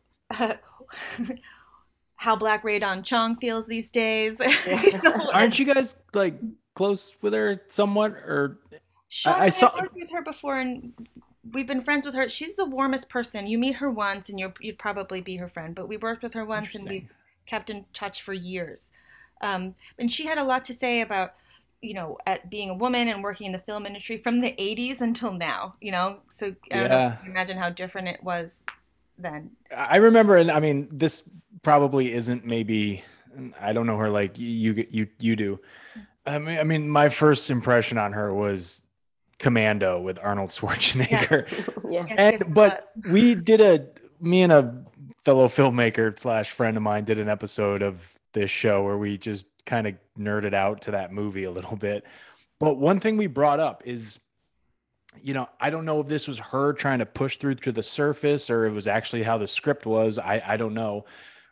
how Black Rae Dawn Chong feels these days. Yeah. You know, aren't you guys like close with her somewhat, or? Sean, I've worked with her before, and we've been friends with her. She's the warmest person. You meet her once, and you'd probably be her friend. But we worked with her once, and we kept in touch for years. And she had a lot to say about, you know, at being a woman and working in the film industry from the 80s until now, you know. So I don't know if you can imagine how different it was then. I remember, and I mean, this probably isn't maybe – I don't know her like you do. I mean, my first impression on her was – Commando with Arnold Schwarzenegger. Yeah. Yeah. Me and a fellow filmmaker / friend of mine did an episode of this show where we just kind of nerded out to that movie a little bit. But one thing we brought up is, you know, I don't know if this was her trying to push through to the surface or it was actually how the script was. I don't know,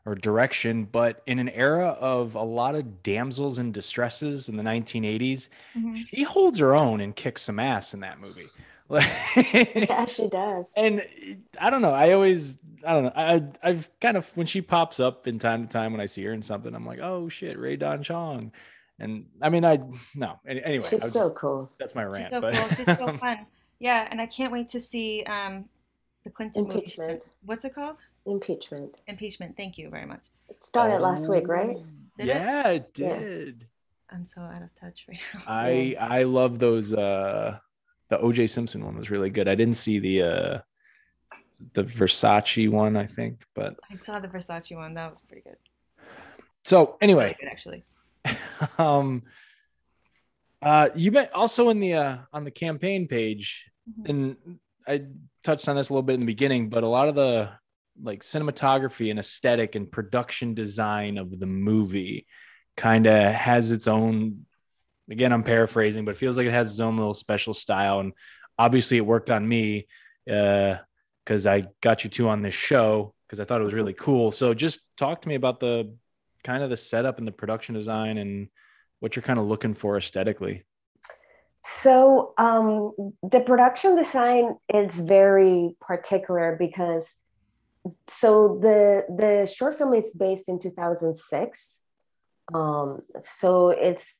or direction, but in an era of a lot of damsels in distresses in the 1980s, she holds her own and kicks some ass in that movie. Yeah, she does. And I don't know. I've kind of, when she pops up in time to time, when I see her in something, I'm like, oh shit, Rae Dawn Chong. And I mean, anyway. She's so cool. That's my rant. She's so cool. She's so fun. Yeah. And I can't wait to see the Clinton Impeachment movie. What's it called? Impeachment. Thank you very much. It started last week, right? It did. Yeah. I'm so out of touch right now. I love those. The O.J. Simpson one was really good. I didn't see the Versace one, I think, but I saw the Versace one. That was pretty good. So anyway, really good, actually. You bet. Also in the on the campaign page, and I touched on this a little bit in the beginning, but a lot of the like cinematography and aesthetic and production design of the movie kind of has its own, again, I'm paraphrasing, but it feels like it has its own little special style. And obviously it worked on me because I got you two on this show because I thought it was really cool. So just talk to me about the kind of the setup and the production design and what you're kind of looking for aesthetically. So the production design is very particular because so the short film is based in 2006. So it's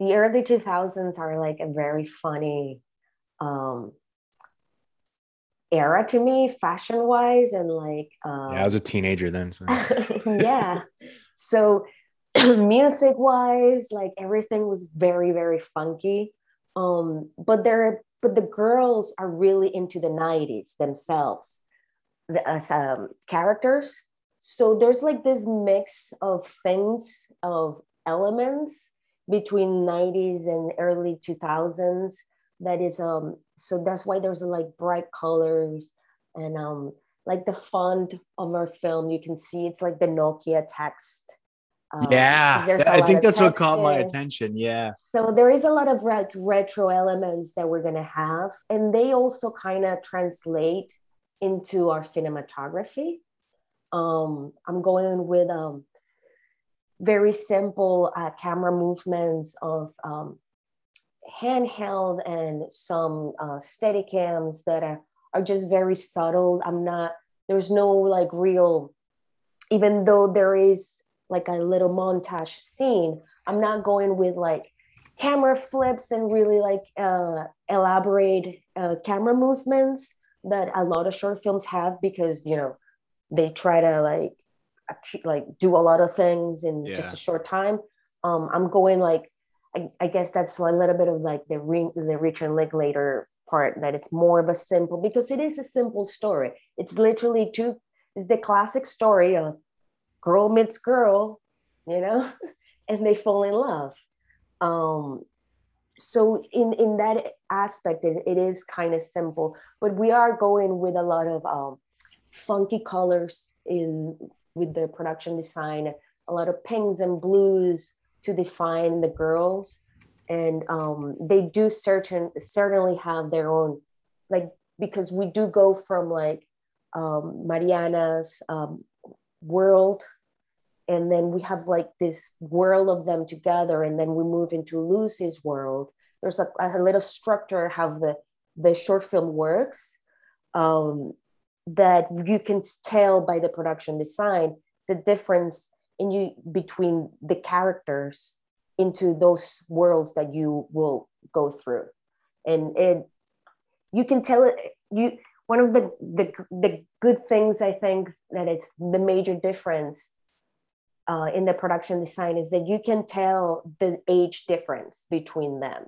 the early 2000s are like a very funny era to me, fashion wise, and like I was a teenager then, so. Yeah, so music wise, like everything was very, very funky, but the girls are really into the 90s themselves as characters. So there's like this mix of things, of elements between 90s and early 2000s that is, so that's why there's like bright colors and like the font of our film, you can see it's like the Nokia text. Yeah, I think that's what caught my attention. Yeah. So there is a lot of like retro elements that we're going to have. And they also kind of translate into our cinematography. I'm going with very simple camera movements of handheld and some steady cams that are just very subtle. There's no like real, even though there is like a little montage scene, I'm not going with like camera flips and really like elaborate camera movements that a lot of short films have, because, you know, they try to like do a lot of things in just a short time. I'm going like, I guess that's a little bit of like the Richard Linklater part, that it's more of a simple, because it is a simple story. It's literally it's the classic story of girl meets girl, you know, and they fall in love. So in that aspect, it is kind of simple, but we are going with a lot of funky colors with the production design, a lot of pinks and blues to define the girls. And they do certainly have their own, like, because we do go from like Mariana's world, and then we have like this world of them together, and then we move into Lucy's world. There's a little structure how the short film works, that you can tell by the production design, the difference between the characters into those worlds that you will go through. And you can tell it, one of the good things, I think, that it's the major difference in the production design is that you can tell the age difference between them.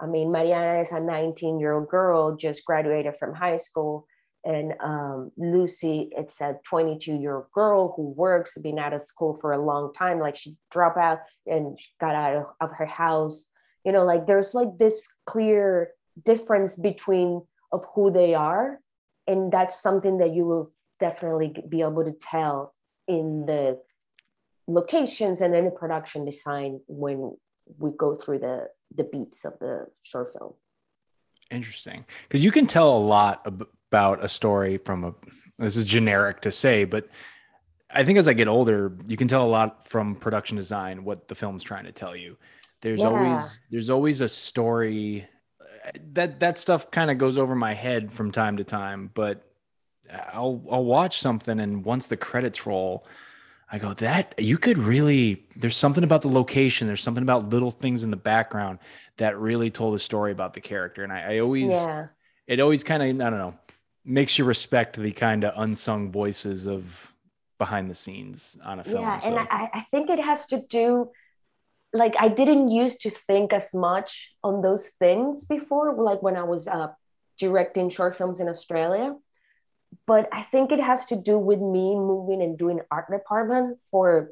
I mean, Mariana is a 19-year-old girl, just graduated from high school, and Lucy, it's a 22-year-old girl who works, been out of school for a long time, like she dropped out and got out of her house. You know, like there's like this clear difference between of who they are. And that's something that you will definitely be able to tell in the locations and in the production design when we go through the beats of the short film. Interesting. Because you can tell a lot about a story this is generic to say, but I think as I get older, you can tell a lot from production design, what the film's trying to tell you. There's always a story. That stuff kind of goes over my head from time to time, but I'll watch something, and once the credits roll, I go, there's something about the location, there's something about little things in the background that really told a story about the character. And it always kind of, I don't know, makes you respect the kind of unsung voices of behind the scenes on a film. Yeah, and I think it has to do, like, I didn't used to think as much on those things before, like when I was directing short films in Australia. But I think it has to do with me moving and doing art department for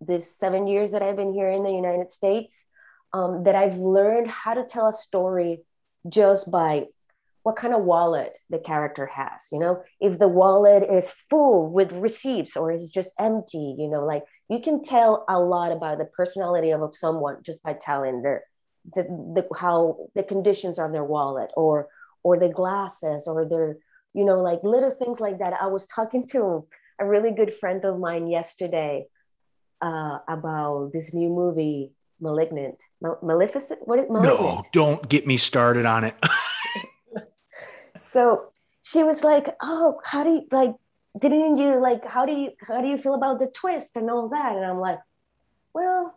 this 7 years that I've been here in the United States, that I've learned how to tell a story just by what kind of wallet the character has. You know, if the wallet is full with receipts or is just empty, you know, like you can tell a lot about the personality of someone just by telling how the conditions are in their wallet or the glasses or their, you know, like little things like that. I was talking to a really good friend of mine yesterday about this new movie, Malignant. Maleficent? What is Malignant? No, don't get me started on it. So she was like, "Oh, how do you feel about the twist and all that?" And I'm like, "Well,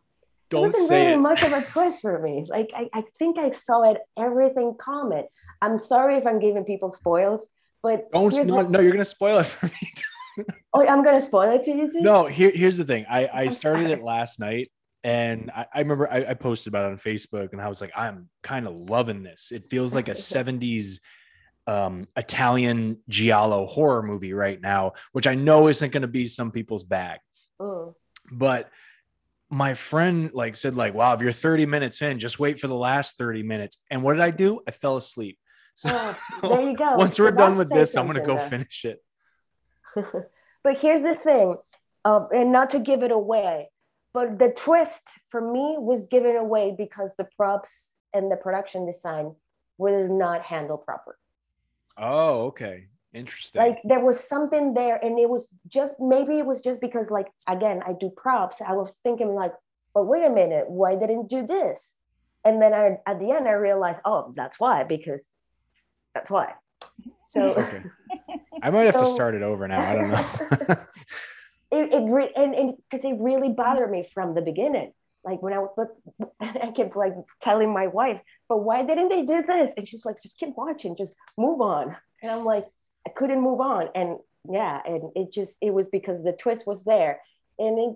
it wasn't really much of a twist for me. Like, I think I saw everything common." I'm sorry if I'm giving people spoils, But no, you're gonna spoil it for me. Oh, I'm gonna spoil it to you too. No, here's the thing. I started it last night, and I remember I posted about it on Facebook, and I was like, I'm kind of loving this. It feels like a 70s Italian giallo horror movie right now, which I know isn't going to be some people's bag. Ooh. But my friend said, wow, if you're 30 minutes in, just wait for the last 30 minutes. And what did I do? I fell asleep. So there you go. Once we're done with this, I'm going to go finish it. But here's the thing, and not to give it away, but the twist for me was given away because the props and the production design were not handled properly. Oh, okay. Interesting. There was something there, and it was just because, again, I do props. I was thinking but wait a minute, why didn't you do this? And then at the end, I realized, oh, that's why, because that's why. So okay. I might have to start it over now. I don't know. Because it really bothered me from the beginning. I kept telling my wife, but why didn't they do this? And she's like, just keep watching, just move on. And I'm like, I couldn't move on. And yeah, and it was because the twist was there. And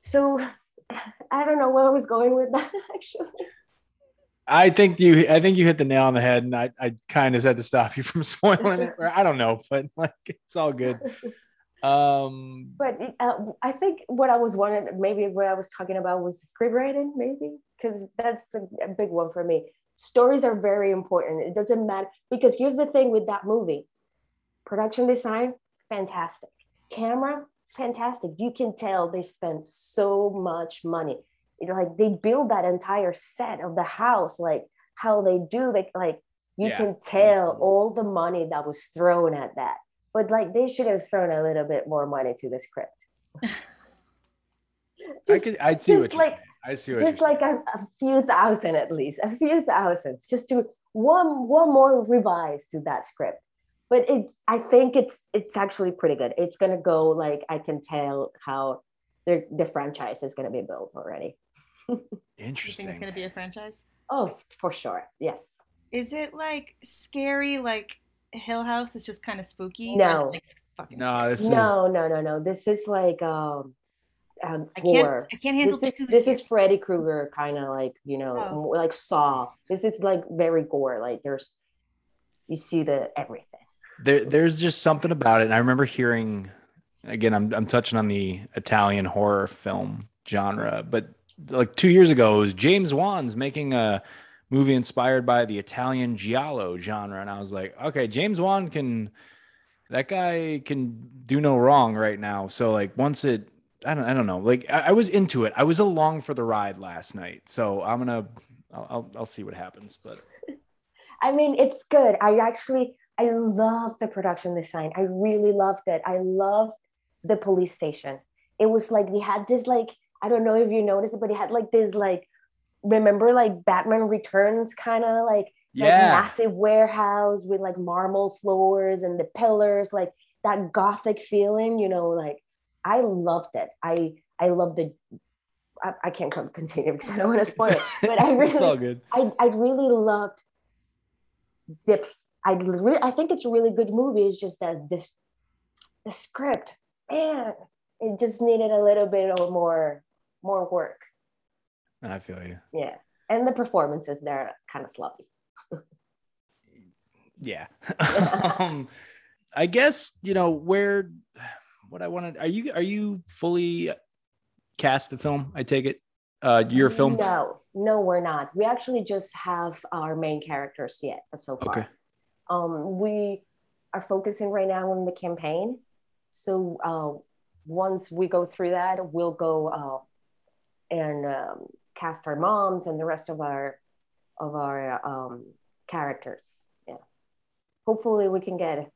so I don't know where I was going with that, actually. I think you hit the nail on the head, and I kind of had to stop you from spoiling it. I don't know, but it's all good. But I think what I was talking about was scriptwriting, maybe, because that's a big one for me. Stories are very important. It doesn't matter, because here's the thing with that movie: production design, fantastic; camera, fantastic. You can tell they spent so much money. They build that entire set of the house, how they do that. You can tell all the money that was thrown at that. But they should have thrown a little bit more money to the script. I see what you're saying. Just a few thousand at least, a few thousands, just to one more revise to that script. But I think it's actually pretty good. It's gonna go I can tell how the franchise is gonna be built already. Interesting. You think it's gonna be a franchise? Oh, for sure. Yes. Is it scary Hill House is just kind of spooky? No. No. This is horror. I can't handle this. This is Freddy Krueger kind of Saw. This is very gore. There's you see the everything. There's just something about it. And I remember hearing, again, I'm touching on the Italian horror film genre, but 2 years ago, it was James Wan's making a movie inspired by the Italian giallo genre. And I was like, okay, James Wan that guy can do no wrong right now. So I was into it. I was along for the ride last night. So I'll see what happens, but. I mean, it's good. I love the production design. I really loved it. I loved the police station. It was they had this, I don't know if you noticed it, but it had this, remember Batman Returns kind of massive warehouse with marble floors and the pillars, that gothic feeling, I loved it. I love the, I can't continue because I don't want to spoil it, but I really, it's all good. I really loved the, I think it's a really good movie. It's just that the script, man, it just needed a little bit of more work. I feel you. Yeah. And the performances, they're kind of sloppy. Yeah. I guess, are you fully cast the film? I take it your film? No, we're not. We actually just have our main characters yet so far. Okay. We are focusing right now on the campaign. So once we go through that, we'll go and cast our moms and the rest of our characters. Yeah, hopefully we can get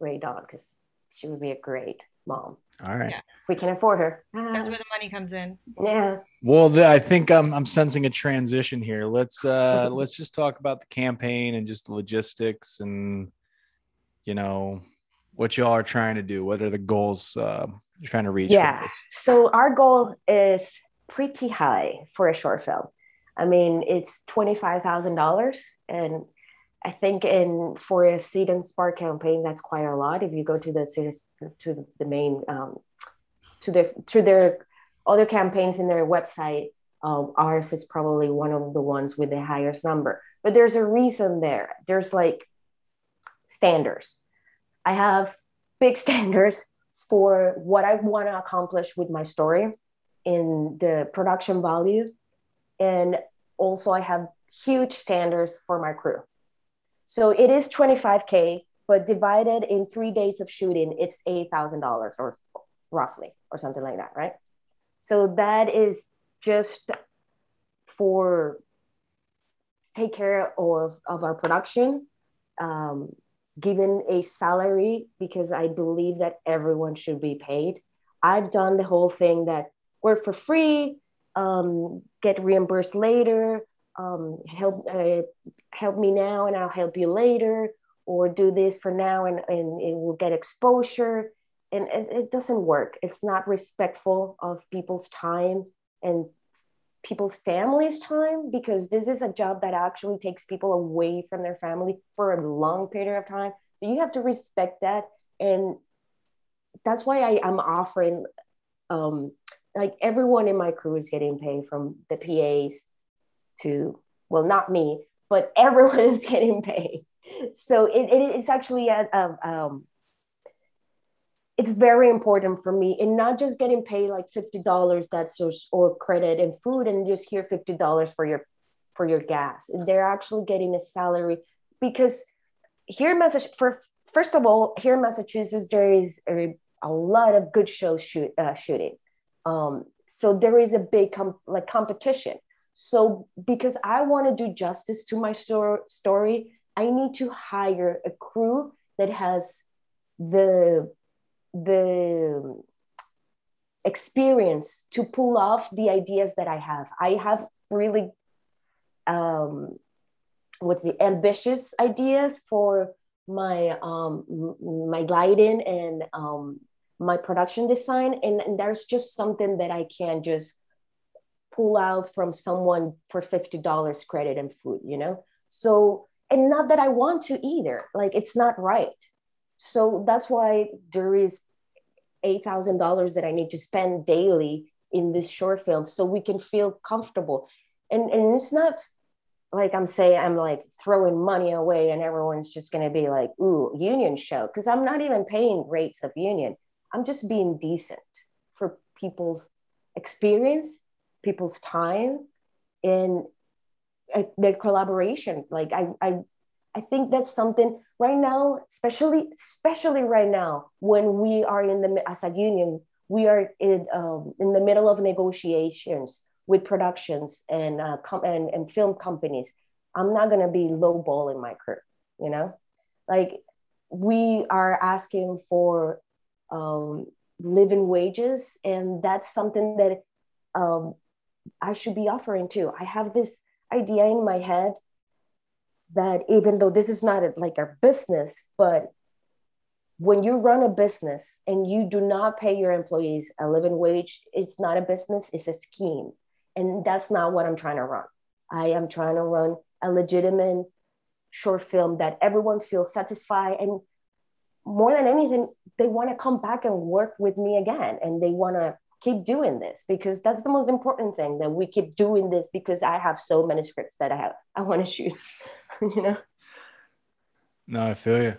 Rae Dawn, because she would be a great mom. All right, yeah. We can afford her. That's where the money comes in. Yeah. Well, I think I'm sensing a transition here. Let's just talk about the campaign and just the logistics and what y'all are trying to do. What are the goals you're trying to reach? Yeah. So our goal is pretty high for a short film. I mean, it's $25,000, and I think in for a Seed and Spark campaign, that's quite a lot. If you go to their other campaigns in their website, ours is probably one of the ones with the highest number. But there's a reason there. There's like standards. I have big standards for what I want to accomplish with my story in the production value. And also I have huge standards for my crew. So it is $25K, but divided in 3 days of shooting, it's $8,000 or roughly, or something like that, right? So that is just for take care of our production, given a salary, because I believe that everyone should be paid. I've done the whole thing that work for free, get reimbursed later, help me now and I'll help you later, or do this for now and it will get exposure. And it doesn't work. It's not respectful of people's time and people's families' time, because this is a job that actually takes people away from their family for a long period of time. So you have to respect that. And that's why I'm offering, like everyone in my crew is getting paid, from the PAs to, well, not me, but everyone is getting paid. So it's actually it's very important for me, and not just getting paid like $50 that's just, or credit and food, and just here $50 for your gas. They're actually getting a salary, because here in Massachusetts, there is a lot of good show shooting. So there is a big competition. So because I want to do justice to my story, I need to hire a crew that has the experience to pull off the ideas that I have. I have really ambitious ideas for my my lighting and my production design, and there's just something that I can just pull out from someone for $50 credit and food, you know? So, and not that I want to either, like it's not right. So that's why there is $8,000 that I need to spend daily in this short film, so we can feel comfortable. And it's not like I'm like throwing money away and everyone's just going to be like, ooh, union show. Because I'm not even paying rates of union. I'm just being decent for people's experience, people's time, and the collaboration. Like I think that's something right now, especially right now, when we are as a union, we are in the middle of negotiations with productions and film companies. I'm not gonna be lowballing my crew, you know? Like we are asking for living wages, and that's something that I should be offering too. I have this idea in my head that even though this is not like our business, but when you run a business and you do not pay your employees a living wage, it's not a business, it's a scheme. And that's not what I'm trying to run. I am trying to run a legitimate short film that everyone feels satisfied. And more than anything, they want to come back and work with me again. And they want to keep doing this, because that's the most important thing, that we keep doing this, because I have so many scripts that I want to shoot, you know? No, I feel you.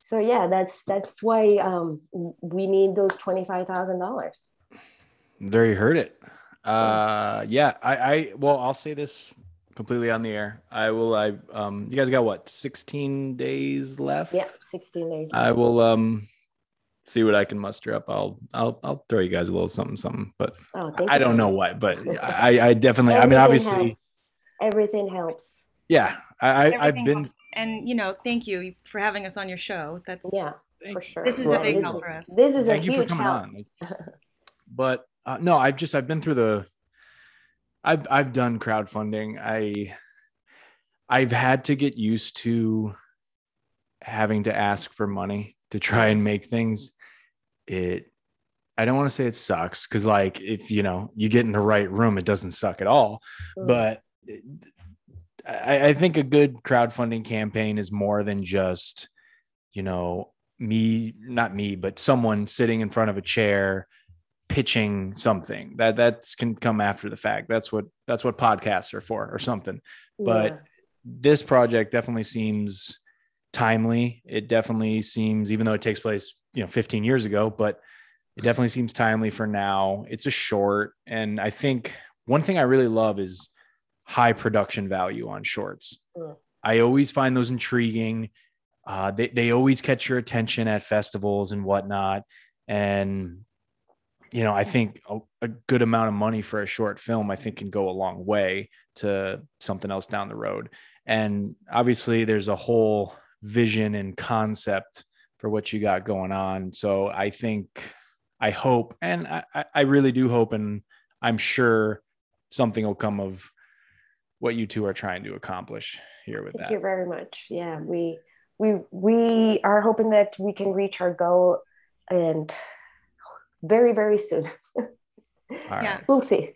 So yeah, that's why we need those $25,000. There, you heard it. Yeah, I'll say this completely on the air. You guys got what, 16 days left? Yeah, 16 days left. I will see what I can muster up. I'll throw you guys a little something, but I don't know what, but I definitely, I mean, obviously everything helps. Yeah. I've been, helps. And you know, thank you for having us on your show. That's for sure. This is a big help for us. This is a huge help. But no, I've been through I've done crowdfunding. I've had to get used to having to ask for money to try and make things. I don't want to say it sucks, because like if you get in the right room, it doesn't suck at all. But I think a good crowdfunding campaign is more than just, you know, but someone sitting in front of a chair pitching something that can come after the fact. That's what podcasts are for or something. Yeah. But this project definitely seems timely. It definitely seems, even though it takes place, 15 years ago, but it definitely seems timely for now. It's a short. And I think one thing I really love is high production value on shorts. Yeah. I always find those intriguing. They always catch your attention at festivals and whatnot. And, I think a good amount of money for a short film, I think, can go a long way to something else down the road. And obviously there's a whole vision and concept for what you got going on. So I really do hope, and I'm sure something will come of what you two are trying to accomplish here with that. Thank you very much. Yeah, we are hoping that we can reach our goal, and very, very soon. All right. We'll see.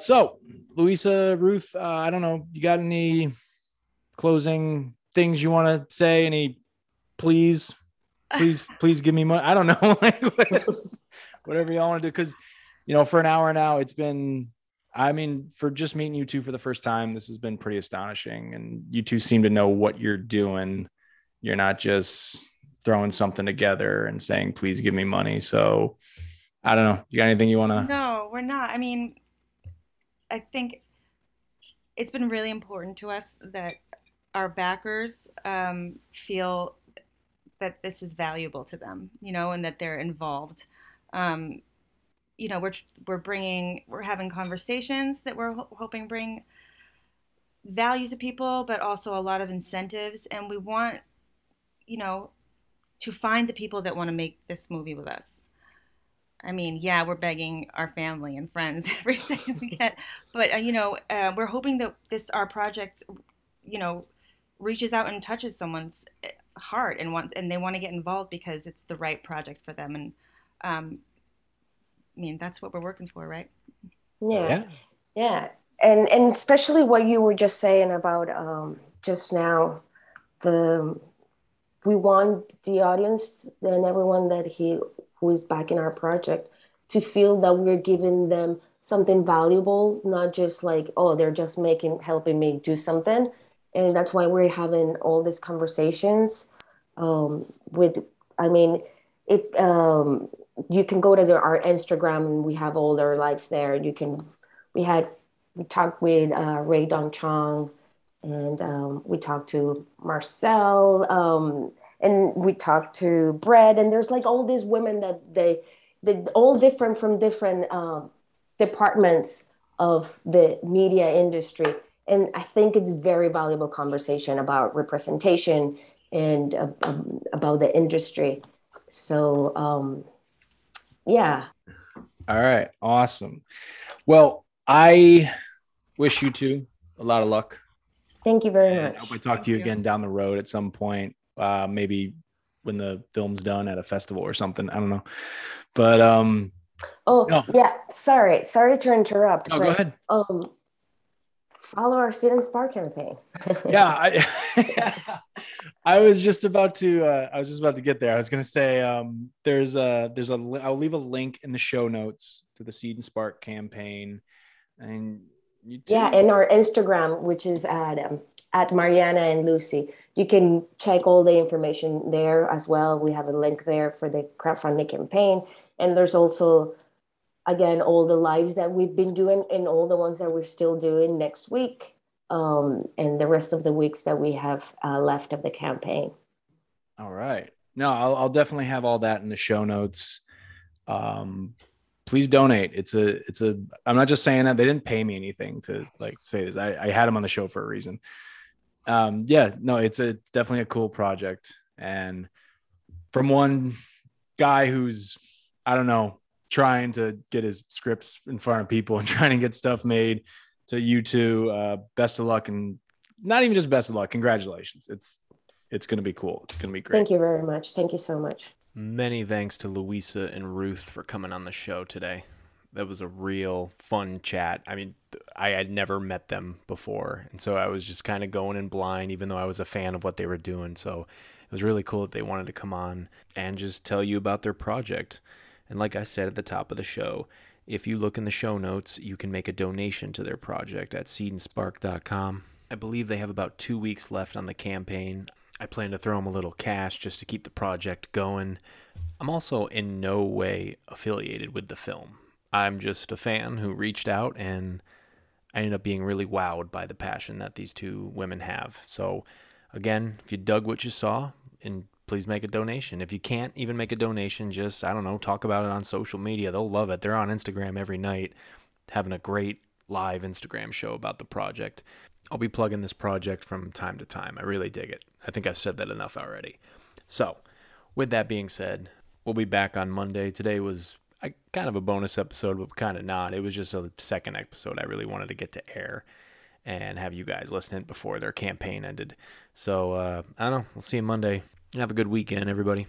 So, Luisa, Ruth, I don't know, you got any closing things you want to say? Any please give me money? I don't know. Whatever y'all want to do. Because, for an hour now, it's been, for just meeting you two for the first time, this has been pretty astonishing. And you two seem to know what you're doing. You're not just throwing something together and saying, please give me money. So I don't know. You got anything you want to? No, we're not. I think it's been really important to us that our backers feel that this is valuable to them, and that they're involved. We're having conversations that we're hoping bring value to people, but also a lot of incentives. And we want, to find the people that want to make this movie with us. We're begging our family and friends every second we get, but we're hoping that our project, reaches out and touches someone's heart and they want to get involved because it's the right project for them. And that's what we're working for, right? Yeah, yeah, and especially what you were just saying about just now, we want the audience and everyone who is backing our project to feel that we're giving them something valuable, not just like, oh, they're just helping me do something. And that's why we're having all these conversations you can go to our Instagram, and we have all their lives there. We talked with Rae Dawn Chong, and we talked to Marcel, and we talked to Brett, and there's like all these women that they all different from different departments of the media industry. And I think it's very valuable conversation about representation and about the industry. So, yeah. All right. Awesome. Well, I wish you two a lot of luck. Thank you very much. I hope I talk to you again down the road at some point. Maybe when the film's done at a festival or something. I don't know. But yeah. Sorry to interrupt. Oh, go ahead. Follow our Seed and Spark campaign. I was just about to get there. I was going to say I'll leave a link in the show notes to the Seed and Spark campaign, and you too. Yeah, and our Instagram, which is at Mariana and Lucy. You can check all the information there as well. We have a link there for the crowdfunding campaign, and there's also, again, all the lives that we've been doing and all the ones that we're still doing next week, and the rest of the weeks that we have left of the campaign. All right. No, I'll definitely have all that in the show notes. Please donate. I'm not just saying that. They didn't pay me anything to say this. I had them on the show for a reason. It's definitely a cool project. And from one guy who's, I don't know, trying to get his scripts in front of people and trying to get stuff made, to you two, best of luck. And not even just best of luck, congratulations. It's going to be cool. It's going to be great. Thank you very much. Thank you so much. Many thanks to Luisa and Ruth for coming on the show today. that was a real fun chat. I mean, I had never met them before, and so I was just kind of going in blind, even though I was a fan of what they were doing. So it was really cool that they wanted to come on and just tell you about their project. And like I said at the top of the show, if you look in the show notes, you can make a donation to their project at seedandspark.com. I believe they have about 2 weeks left on the campaign. I plan to throw them a little cash just to keep the project going. I'm also in no way affiliated with the film. I'm just a fan who reached out, and I ended up being really wowed by the passion that these two women have. So again, if you dug what you saw, and please make a donation. If you can't even make a donation, just, I don't know, talk about it on social media. They'll love it. They're on Instagram every night, having a great live Instagram show about the project. I'll be plugging this project from time to time. I really dig it. I think I've said that enough already. So with that being said, we'll be back on Monday. Today was kind of a bonus episode, but kind of not. It was just a second episode I really wanted to get to air and have you guys listen before their campaign ended. So, I don't know. We'll see you Monday. Have a good weekend, everybody.